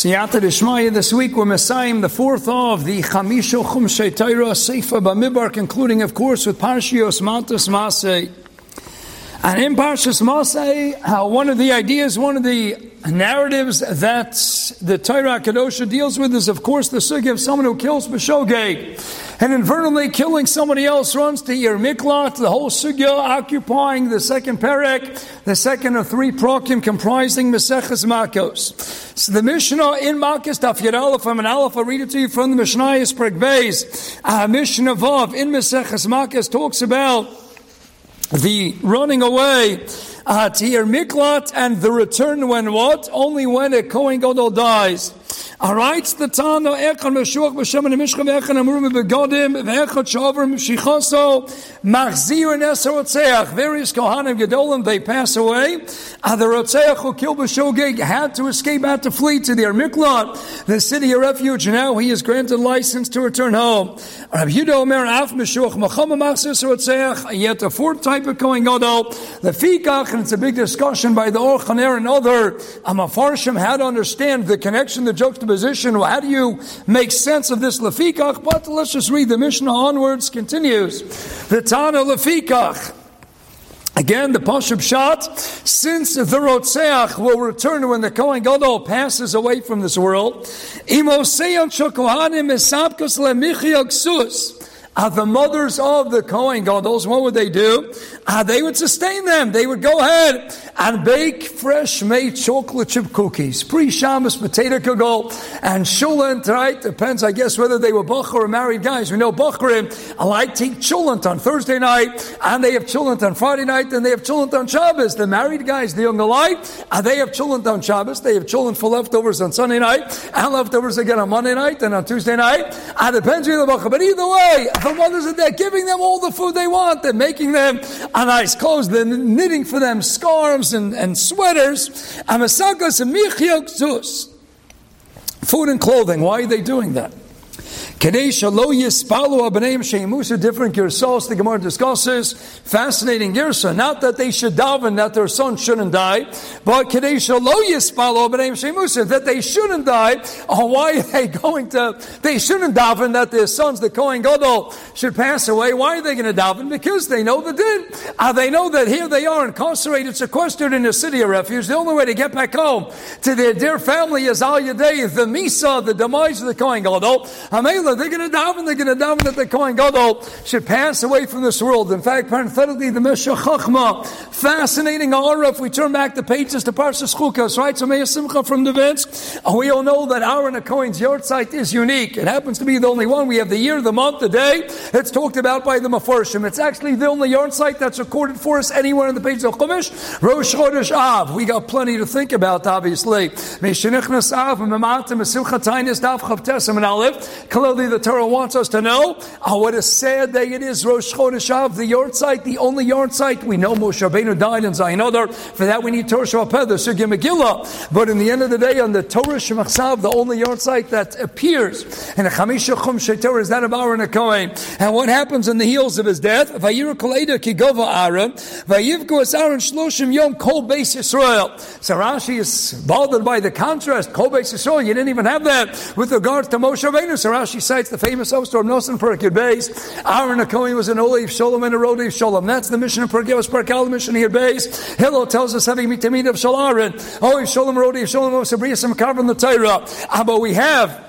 Siyat HaDishmai, this week we're Masayim, the fourth of the Hamisho Chumshei Teirah, Seifa Bamidbar, concluding, of course, with Parshios Matos Masay. And in Pashish Masai, one of the ideas, one of the narratives that the Torah Kadosha deals with is, of course, the sugya of someone who kills Beshogev. And inadvertently killing somebody else runs to Ir Miklat, the whole sugya occupying the second perek, the second of three prokim comprising Meseches Makos. So the Mishnah in Makos, Daf Yud Aleph, I'm an Aleph, I'll read it to you from the Mishnah Yisprek Base. Mishnah Vav in Meseches Makos talks about the running away to Ir Miklat and the return when what? Only when a Kohen Gadol dies. All right, the Tano Echon Meshach Vashem and Mishkav Echon and Murum Begodim Echon Shavar Mshichoso Machzir and Es Rotseach. Various Kohanim Gedolim, they pass away. The Rotseach who killed Beshogeg had to escape, had to flee to the Ir Miklat, the city of refuge. Now he is granted license to return home. Yet the fourth type of Kohen Gadol, lefikach, and it's a big discussion by the Orchoner and other Amafarshim how to understand the connection, the juxtaposition. Well, how do you make sense of this lefikach? But let's just read the Mishnah onwards. Continues the Tana lefikach. Again, the Pashup Shat, since the Rotseach will return when the Kohen Gadol passes away from this world, the mothers of the Kohen Gadols, what would they do? They would sustain them. They would go ahead and bake fresh-made chocolate chip cookies, pre-Shabbos potato kugel, and chulent, right? Depends, I guess, whether they were bachur or married guys. We know bachurim like to eat chulent on Thursday night, and they have chulent on Friday night, and they have chulent on Shabbos. The married guys, the young alike, they have chulent on Shabbos. They have chulent for leftovers on Sunday night, and leftovers again on Monday night and on Tuesday night. Depends whether the bachur, but either way, the mothers are there, giving them all the food they want. They're making them a nice clothes. They're knitting for them scarves and sweaters. Food and clothing. Why are they doing that? Kadesh Elo Yispa Abedem Shemusa, different Gersos, the Gemara discusses, fascinating Gersa. Not that they should daven, that their son shouldn't die, but Kadesh Elo Yispa Abedem Shemusa, that they shouldn't die. Oh, why are they going to, they shouldn't daven that their sons, the Kohen Gadol, should pass away. Why are they going to daven? Because they know the din. They know that here they are incarcerated, sequestered in a city of refuge. The only way to get back home to their dear family is Al Yadei, the Misa, the demise of the Kohen Gadol. They're going to daven, that the Kohen Gadol should pass away from this world. In fact, parenthetically, the Meshachachma, fascinating aura. If we turn back the pages to Parshas Chukas, right? So Meir Simcha from Daven, we all know that Aharon HaKohen's yortzeit is unique. It happens to be the only one. We have the year, the month, the day. It's talked about by the Mefarshim. It's actually the only yortzeit that's recorded for us anywhere on the pages of Chumash. Rosh Chodesh Av. We got plenty to think about, obviously. Meshenichnas Av, Mematim, Mesimcha Tainis, Daf Chavtesim, and Aleph. Clearly, the Torah wants us to know what a sad day it is, Rosh Chodesh Av, the yortzeit, the only yortzeit. We know Moshe Rabbeinu died in Zayin Adar. For that, we need Torah Shabbat, the Sugya Megillah. But in the end of the day, on the Torah Shemachsav, the only yortzeit that appears, and the Hamisho Chumshei Teirah is that of Aharon HaKohen. And what happens on the heels of his death? Vayirkol Eda Kigova Aharon, Vayivku Es Aharon Shloshim Yom Kol Beis Yisrael. Sarashi is bothered by the contrast. Kol Beis Yisrael, you didn't even have that with regards to Moshe Rabbeinu. Sarashi cites the famous Ostor Nosan Perkid Base. Aharon HaKohen was an Olev Sholem and a Rodev Sholem. That's the mission of Perkid. Perkal, the mission here Base. Hillel tells us having mitamid of Shalaran. Olev Sholem, Rodev Sholem, Osabriyasam Karvan the Torah. But we have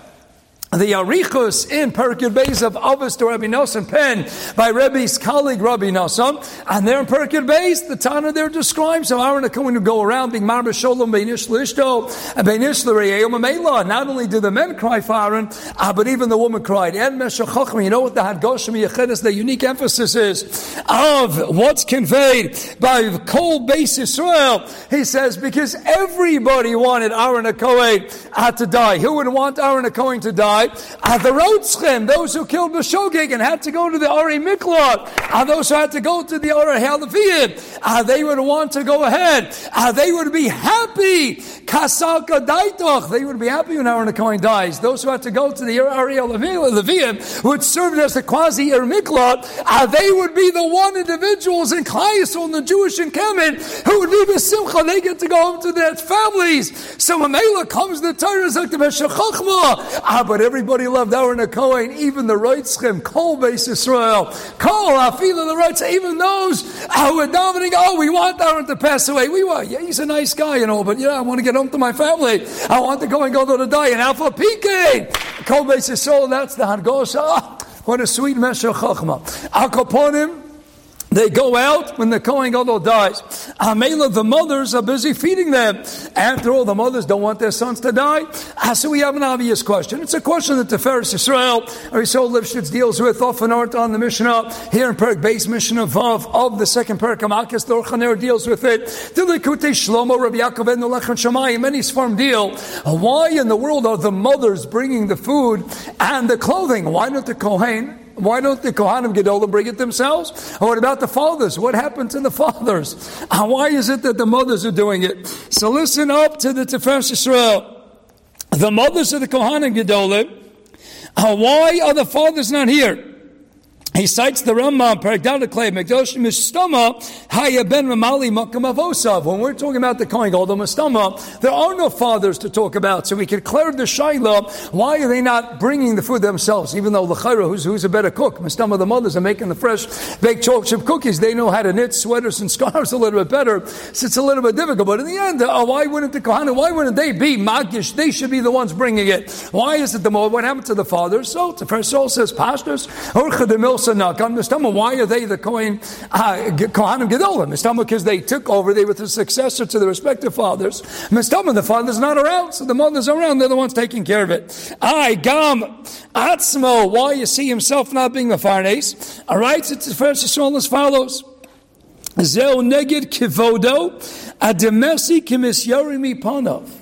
the Arichus in Perkid Beis of Avos to Rabbi Nosson Pen by Rebbe's colleague Rabbi Nosson, and there in Perkid Beis the Tana there describes how Aharon HaKohen would go around being Marba Sholom Beinish Lishto Beinish L'Re'ayom Amela. Not only did the men cry for Aharon, but even the woman cried. And Meshachachma, you know what the Hadgoshim Yechedes, the unique emphasis is of what's conveyed by Kol Beis Yisrael. He says because everybody wanted Aharon HaKohen to die. Who would want Aharon HaKohen to die? Yisprek Base. Those who killed Beshogev and had to go to the Ir Miklat, those who had to go to the Ir, they would want to go ahead. They would be happy. They would be happy when Aharon HaKohen dies. Those who had to go to the Ir would serve as the quasi Ir Miklat. They would be the one individuals in Klal and the Jewish encampment who would be besimcha. They get to go home to their families. So when Mela comes the Torah is like the Meshachachma. But everybody loved Aharon HaKohen, even the Rotseach, Kol Beis Yisrael, Kol Afila the Rotseach, even those who were dominating. Oh, we want Aharon to pass away. We want, yeah, he's a nice guy and all, but yeah, I want to get home to my family. I want to go and go to the die. And Alpha Pike, Kol Beis Yisrael. That's the Hadgosha. What a sweet Meshachachma. Akoponim. They go out when the Kohen Gadol dies. Amela, the mothers are busy feeding them. After all, the mothers don't want their sons to die. So we have an obvious question. It's a question that the Tiferes Yisrael, or Yisrael Lipshitz, deals with often aren't on the Mishnah. Here in Perek Beis Mishnah Vav of the second Perek Hamakis, the Orchoner deals with it. The Likutei Shlomo, Rabbi Yaakov and Lechem Shammai, many Sfarim deal. Why in the world are the mothers bringing the food and the clothing? Why not the Kohen? Why don't the Kohanim Gedolim bring it themselves? Or what about the fathers? What happened to the fathers? Why is it that the mothers are doing it? So listen up to the Tiferes Yisrael. The mothers of the Kohanim Gedolim, why are the fathers not here? He cites the Rambam, Paragdal Klei Mikdosh Mistama Hayaben Ramali Makam Avosav. When we're talking about the Kohen Gadol Mistama, there are no fathers to talk about, so we can clear the Shaila. Why are they not bringing the food themselves? Even though L'chaira, who's a better cook, Mistama the mothers are making the fresh baked chocolate chip cookies. They know how to knit sweaters and scarves a little bit better, so it's a little bit difficult. But in the end, why wouldn't the Kohanim? Why wouldn't they be Magish? They should be the ones bringing it. Why is it the more? What happened to the fathers? So the first soul says Pashtus Orcha the Mil. Why are they the Kohanim Gedolim? Mistama, because they took over, they were the successor to the respective fathers. Mistama, the father's not around, so the mother's around, they're the ones taking care of it. I Gam Atzmo, why you see himself not being the Farnes? All right, it's the first Yisrael as follows. Zeo Neged Kivodo Ademesi Kimisyorimi Panov.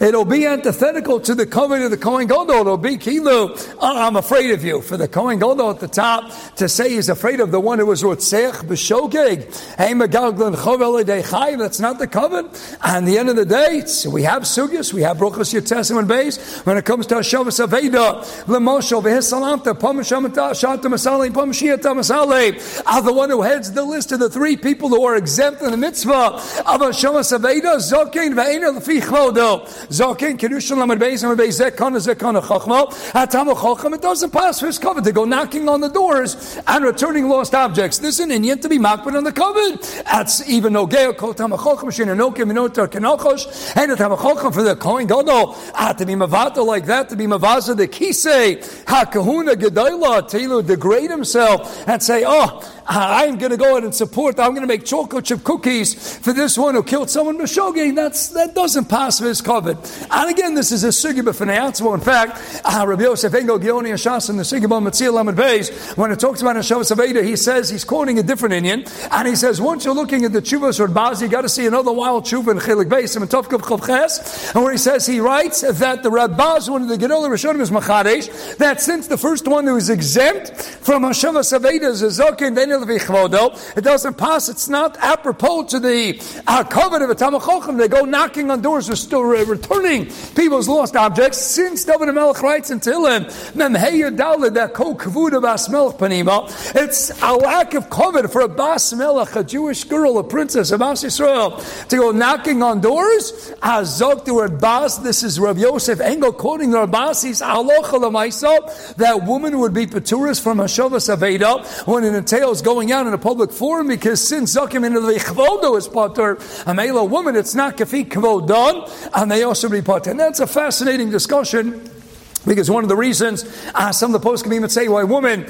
It'll be antithetical to the covenant of the Kohen Gadol. It'll be Kilu, I'm afraid of you. For the Kohen Gadol at the top to say he's afraid of the one who was Rotseach B'Shogeg. Hey, Megalglan Chovel Edechai. That's not the covenant. And the end of the day, we have Sugyas, we have Brochus Yetzesim and Beis. When it comes to Hashavas Aveda, Lemosho V'Hisalamta, Pom Shamata Shata Masali, Pom Shiata Masali, are the one who heads the list of the three people who are exempt in the mitzvah of Hashavas Aveda, Zokin V'Eina L'Fichlodo. Zokin, Kedushin, Lamed Beis, Lamed Beis, Zekana, Chachma, Atama Chacham. It doesn't pass for his covenant to go knocking on the doors and returning lost objects. This is an Indian to be makbid on the covenant. That's even no Geo, Kol Tama Chacham, Shinanokim, Minotar, Kenochosh, and Atama Chacham for the Kohen Gadol. To be Mavato like that, to be Mavaza, the Kisei, HaKahuna, Gedailah, Teilu, degrade himself and say, I'm going to go out and support, I'm going to make chocolate chip cookies for this one who killed someone, Meshogi. That doesn't pass for his covenant. And again, this is a sugi b'fnei. In fact, Rabbi Yosef Engel Gioni Ashas in the sugi b'Metziel Beis, when it talks about Hashavas Aveda, he says, he's quoting a different Indian, and he says, once you're looking at the Chuvas or Baz, you got to see another wild Chuva in Chilik Beis, in Tovkav Chavches, and where he says, he writes that the Rabbaz, one of the Gedolim Rishonim is Machadesh, that since the first one who is exempt from Hashavas Aveda is a Zokin, then it doesn't pass. It's not apropos to the covenant of Atama Chochem. They go knocking on doors, returning people's lost objects. Since David HaMelech writes in Tehillim, it's a lack of covenant for a Bas Melech, a Jewish girl, a princess, a Bas Yisrael, to go knocking on doors. Azok to Rabbas. This is Rav Yosef Engel quoting the Rabbas. He's Alocha L'maisa. That woman would be Peturas from Hashavas Aveda when it entails going out in a public forum, because since Zakim into the Chvodo is Pater, a male or woman, it's not Kafik Kvodon, and they also be Pater. And that's a fascinating discussion. Because one of the reasons some of the poskim say why women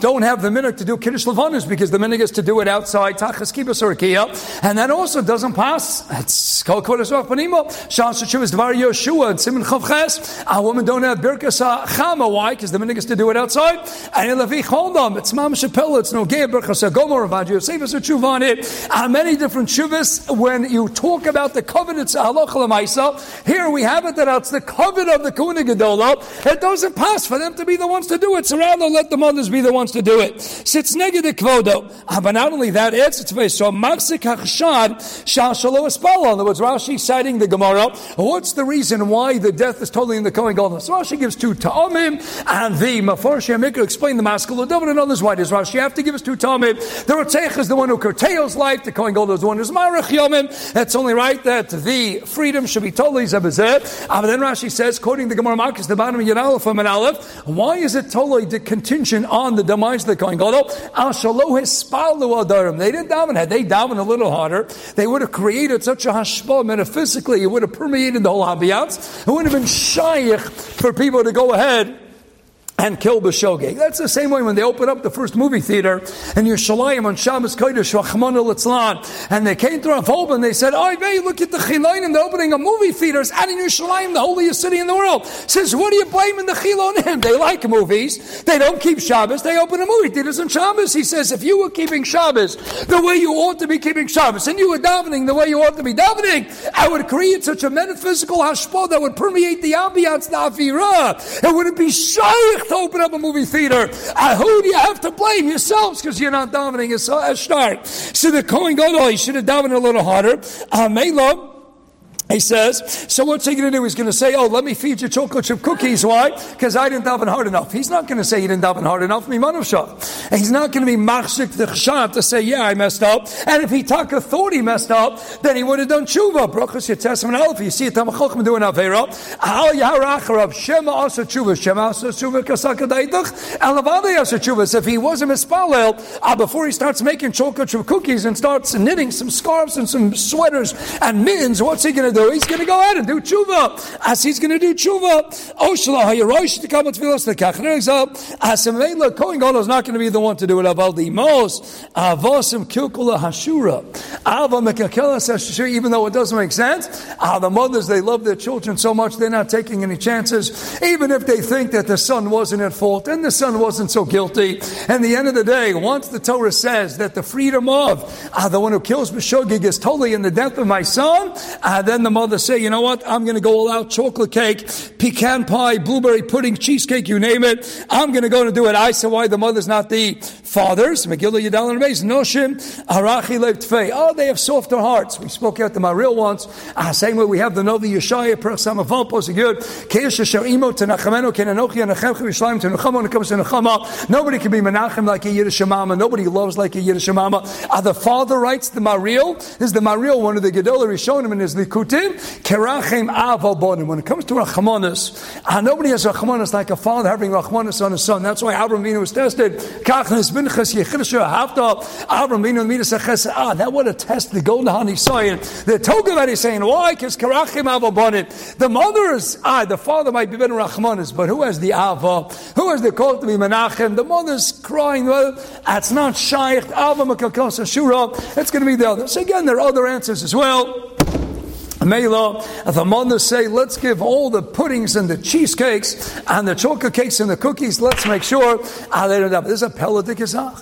don't have the minhag to do Kiddush Levan is because the minhag is to do it outside Tachas Kibbutz or Kiyah, and that also doesn't pass. It's called Kodesh Rav Panimo. Shas Shuvas Dvar Yeshua and Simon Chavches. Our women don't have Birkas Chama. Why? Because the minhag is to do it outside. And Levi Choldam. It's Mam Shapel. It's Nogei Birkas Gomer Avad Yosef is a tshuva on it. Many different shuvas when you talk about the covenants halacha l'maisa. Here we have it that it's the covenant of the Kohen Gadol. Israel, it doesn't pass for them to be the ones to do it. So rather let the mothers be the ones to do it. Sits negative kvodo. But not only that, it's very so maksik hachshad shal shalo espala. In other words, Rashi citing the Gemara. What's the reason why the death is totally in the Kohen Gadol? So Rashi gives two ta'amim, and the Mefarshim Mikra explain the Maskil of David and others. Why does Rashi have to give us two ta'amim? The Rotseach is the one who curtails life. The Kohen Gadol is the one who's marach yomim. That's only right that the freedom should be totally zebazeh. But then Rashi says, quoting the Gemara Marcus, the bottom of Yud Aleph from an Aleph, why is it totally contingent on the demise of the Kohen Gadol? They didn't daven. Had they daven a little harder, they would have created such a hashpah metaphysically, it would have permeated the whole ambiance. It would have been shaykh for people to go ahead and kill Beshogev. That's the same way when they opened up the first movie theater in Yerushalayim on Shabbos Kodesh, Rachman al-Itzlan, and they came to Rav Holb and they said, "Oh, hey, look at the Chilonim, they're opening up movie theaters out in Yerushalayim, the holiest city in the world." Says, "What are you blaming the Chilonim? They like movies, they don't keep Shabbos, they open a movie theaters on Shabbos." He says, "If you were keeping Shabbos the way you ought to be keeping Shabbos, and you were davening the way you ought to be davening, I would create such a metaphysical hashpah that would permeate the ambiance, the avira. It wouldn't be shaykh to open up a movie theater. Who do you have to blame? Yourselves, because you're not dominating as stark." So the Kohen Gadol, he should have dominated a little harder. Mela, he says, so what's he going to do? He's going to say, "Oh, let me feed you chocolate chip cookies." Why? Because I didn't daven hard enough. He's not going to say he didn't daven hard enough. And he's not going to be machzik the chshat to say, "Yeah, I messed up." And if he taka thought he messed up, then he would have done tshuva. Brachos Yatzim Alef. You see, Tamachochem doing avera. Al Yaracharav Shema Asa Tshuva. Shema Asa Tshuva Kasaka Daidach. Alavadei Asa Tshuva. If he wasn't mispalel before he starts making chocolate chip cookies and starts knitting some scarves and some sweaters and mittens, what's he going to do? He's going to go ahead and do tshuva. As he's going to do tshuva, Oshla hayarosh to come with filos lekachnerizal. Asimela Kohen Gadol is not going to be the one to do it. Aval the most avosim kilkula hashura. Ava mekakelas hashur. Even though it doesn't make sense, the mothers, they love their children so much they're not taking any chances, even if they think that the son wasn't at fault and the son wasn't so guilty. And the end of the day, once the Torah says that the freedom of the one who kills Beshogev is totally in the death of my son, then the mother say, "You know what, I'm going to go all out, chocolate cake, pecan pie, blueberry pudding, cheesecake, you name it, I'm going to go and do it." I say, why the mother's not the fathers? Megillah Yudal and Beis, Noshim, Arachi Lev Tfei. Oh, they have softer hearts. We spoke out to my real once. Same way we have the Novi Yeshaya, Perach Samaval, Posegud, Keish Asher Imo, Tenachemeno, Kenanochi, Anachemchi, Yishlayim, Tenachama, when it comes to Tenachama, nobody can be Menachem like a Yiddish mama. Nobody loves like a Yiddish mama. The father writes the Maril. This is the Maril, one of the Gedolah Rishonim, and is the Kutin. When it comes to Rachmanis, nobody has Rachmanis like a father having Rachmanis on his son. That's why Avraham Avinu was tested. That would attest the golden honey saying. The Togavadi saying, why? Because the mother's, the father might be better Rachmanis, but who has the Ava? Who has the call to be Menachem? The mother's crying, well, that's not Shaykh. It's going to be the other. So again, there are other answers as well. Mela, the mothers say, "Let's give all the puddings and the cheesecakes and the chocolate cakes and the cookies. Let's make sure they don't daven." This is a peladik azach.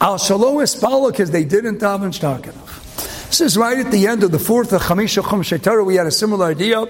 Al shalo espalo, because they didn't daven stark enough. This is right at the end of the fourth of Hamisho Chumshei Teirah. We had a similar idea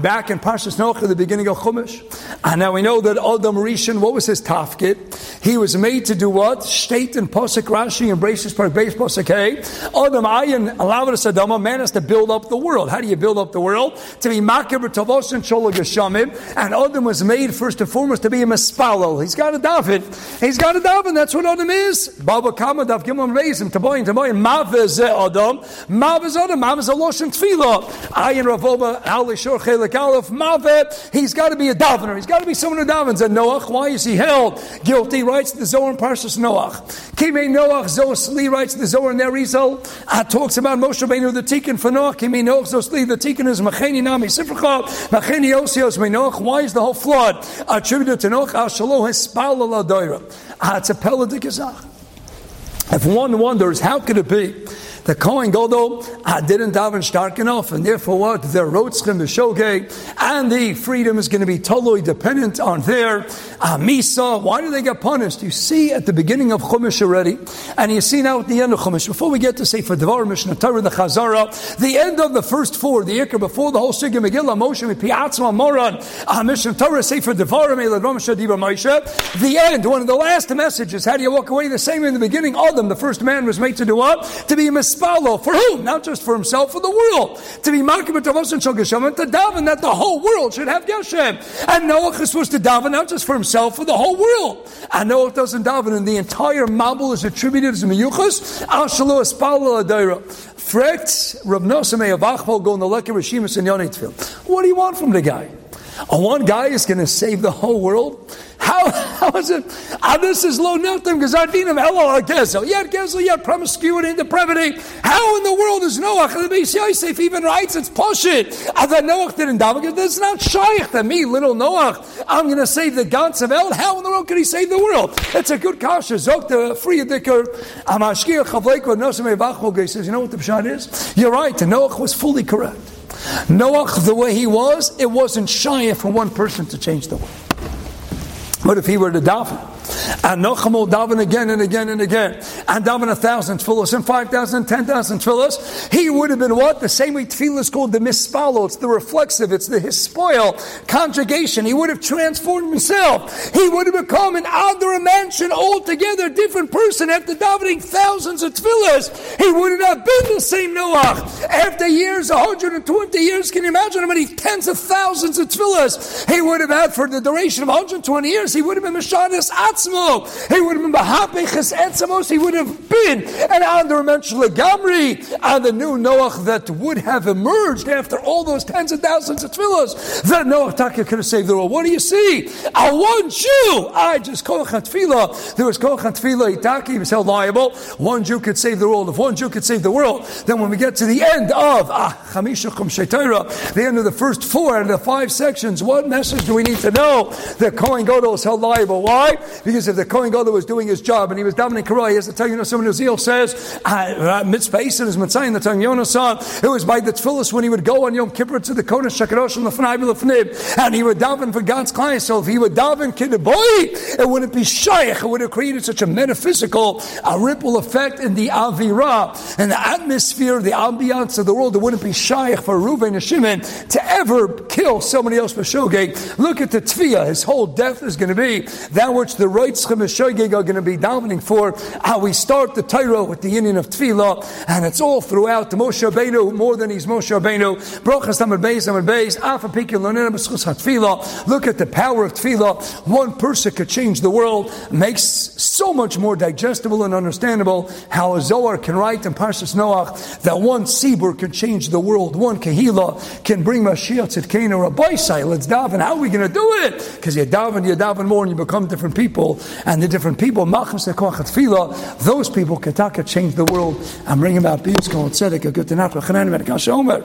back in Parshios Noach at the beginning of Chumash. And now we know that Adam Rishon, what was his tafkid? He was made to do what? State and Posek Rashi and Braces Park Base Posek Hay. Adam Ayin Alavis Adama, man has to build up the world. How do you build up the world? To be Makabr Tavos and Sholog Hashamim. And Adam was made first and foremost to be a Mespalo. He's got a daven. He's got a daven. That's what Adam is. Baba Kama Dav Gimam Reizim Taboyin Taboyin Mavez Adam. Mav is Adam. Mav is a Loshen Tefillah. Ayin Ravova Ali Shor Chelek Aleph. Mav. He's got to be a davener. He's got to be someone who davens. And Noach, why is he held guilty? Writes the Zohar in Parshas Noach. Kimei Noach Zosli, writes the Zohar in Nerizal. Talks about Moshe Rabbeinu the Tikkun for Noach. Kimei Noach Zosli. The Tikkun is Macheni Nami Sifracha. Macheni Osios Menoach. Why is the whole flood attributed to Noach? Ashalo Hespal Aladoira. It's a Peladic Azach. If one wonders, how could it be The Kohen Gadol didn't daven stark enough, and therefore what? Their Rotseach and Beshogev, and the freedom is going to be totally dependent on their Misa. Why do they get punished? You see at the beginning of Chumash already, and you see now at the end of Chumash. Before we get to Sefer Devar, Mishnah Torah, the Chazara, the end of the first four, the Iker, before the whole Sigya Megillah, Moshe, Piatzma, Moran, Mishnah Torah, Sefer Devar, Meladram, Shadiba, Moshe. The end, one of the last messages, how do you walk away the same in the beginning? Adam, the first man, was made to do what? To be a mispalo. For whom? Not just for himself, for the world. To be Makim and Tavos and Shogashem and to daven that the whole world should have Geshem. And Noach is supposed to daven not just for himself, for the whole world. And Noach doesn't daven, and the entire Mabul is attributed as Meyuchas, Ashalo Espalo Adaira. Fretz, Rav Nosamei Avachpol, Gon Aleka Rashimus and Yonit Field. What do you want from the guy? One guy is going to save the whole world? How is it? This is lo neftim gazadinam elo agezel. Yet gezel, yet promiscuity and depravity. How in the world is Noach? The Beis Yosef even writes, it's poshut. That Noach didn't daven because that's not shaykh to me, little Noach. I'm going to save the gods of El. How in the world could he save the world? It's a good kasha. Zok the free dicker. Amashkiach Chavleikov Nosamei Vachmoge says, you know what the pshat is? You're right. Noach was fully correct. Noach, the way he was, it wasn't shaykh for one person to change the world. But if he were to daven, and Nochum will daven again and again and again, and daven 1,000 tefillos and 5,000, 10,000 tefillos, he would have been what? The same way tefillah is called the mispalo, it's the reflexive, it's the hispoil, conjugation. He would have transformed himself. He would have become an other mansion altogether, different person after davening thousands of tefillos. He would not have been the same Noach. After years, 120 years, can you imagine how many tens of thousands of tefillos he would have had for the duration of 120 years? He would have been Meshadas Atzmo. He would have been Bahapechas Etzamos. He would have been an underdimensional Gamri. And the new Noach that would have emerged after all those tens of thousands of tefillos, that Noach Taka could have saved the world. What do you see? I want you. I just Koach HaTfilah. There was Koach HaTfilah Itaki. He was held liable. One Jew could save the world. If one Jew could save the world, then when we get to the end of Hamisho Chumshei Teirah, the end of the first four and the five sections, what message do we need to know? The Kohen Gadol is held liable. Why? Because if the Kohen Gadol was doing his job and he was davening Korah, he has to tell you, someone who's ill says, Mitzvah Eisen is Masayim, the Tano Yonasan. It was by the Tfilis when he would go on Yom Kippur to the Kodesh HaKadosh and Lefnai B'Lefnib, and he would daven for God's client. So if he would daven Kidduboy, it wouldn't be shaykh. It would have created such a metaphysical, a ripple effect in the Avira, and the atmosphere, the ambiance of the world. It wouldn't be shaykh for Reuven and Shimon to ever kill somebody else for Shogeg. Look at the Tfiyah. His whole death is going to be that which the Rotseach and Beshogev are going to be davening for. How we start the Torah with the union of Tefillah, and it's all throughout the Moshe Rabbeinu, more than he's Moshe Rabbeinu. Brochas Amud Beis, Alpha Pikin Lonena B'Schus HaTefillah. Look at the power of Tefillah. One person could change the world. Makes so much more digestible and understandable how a Zohar can write in Parshas Noach that one Sibur can change the world. One Kehillah can bring Mashiach Tzidkenu or a Boisai. Let's daven. How are we going to do it? Because you daven more and you become different people, and the different people, those people, Ketaka, change the world and bring about beings called Tzedek, a good and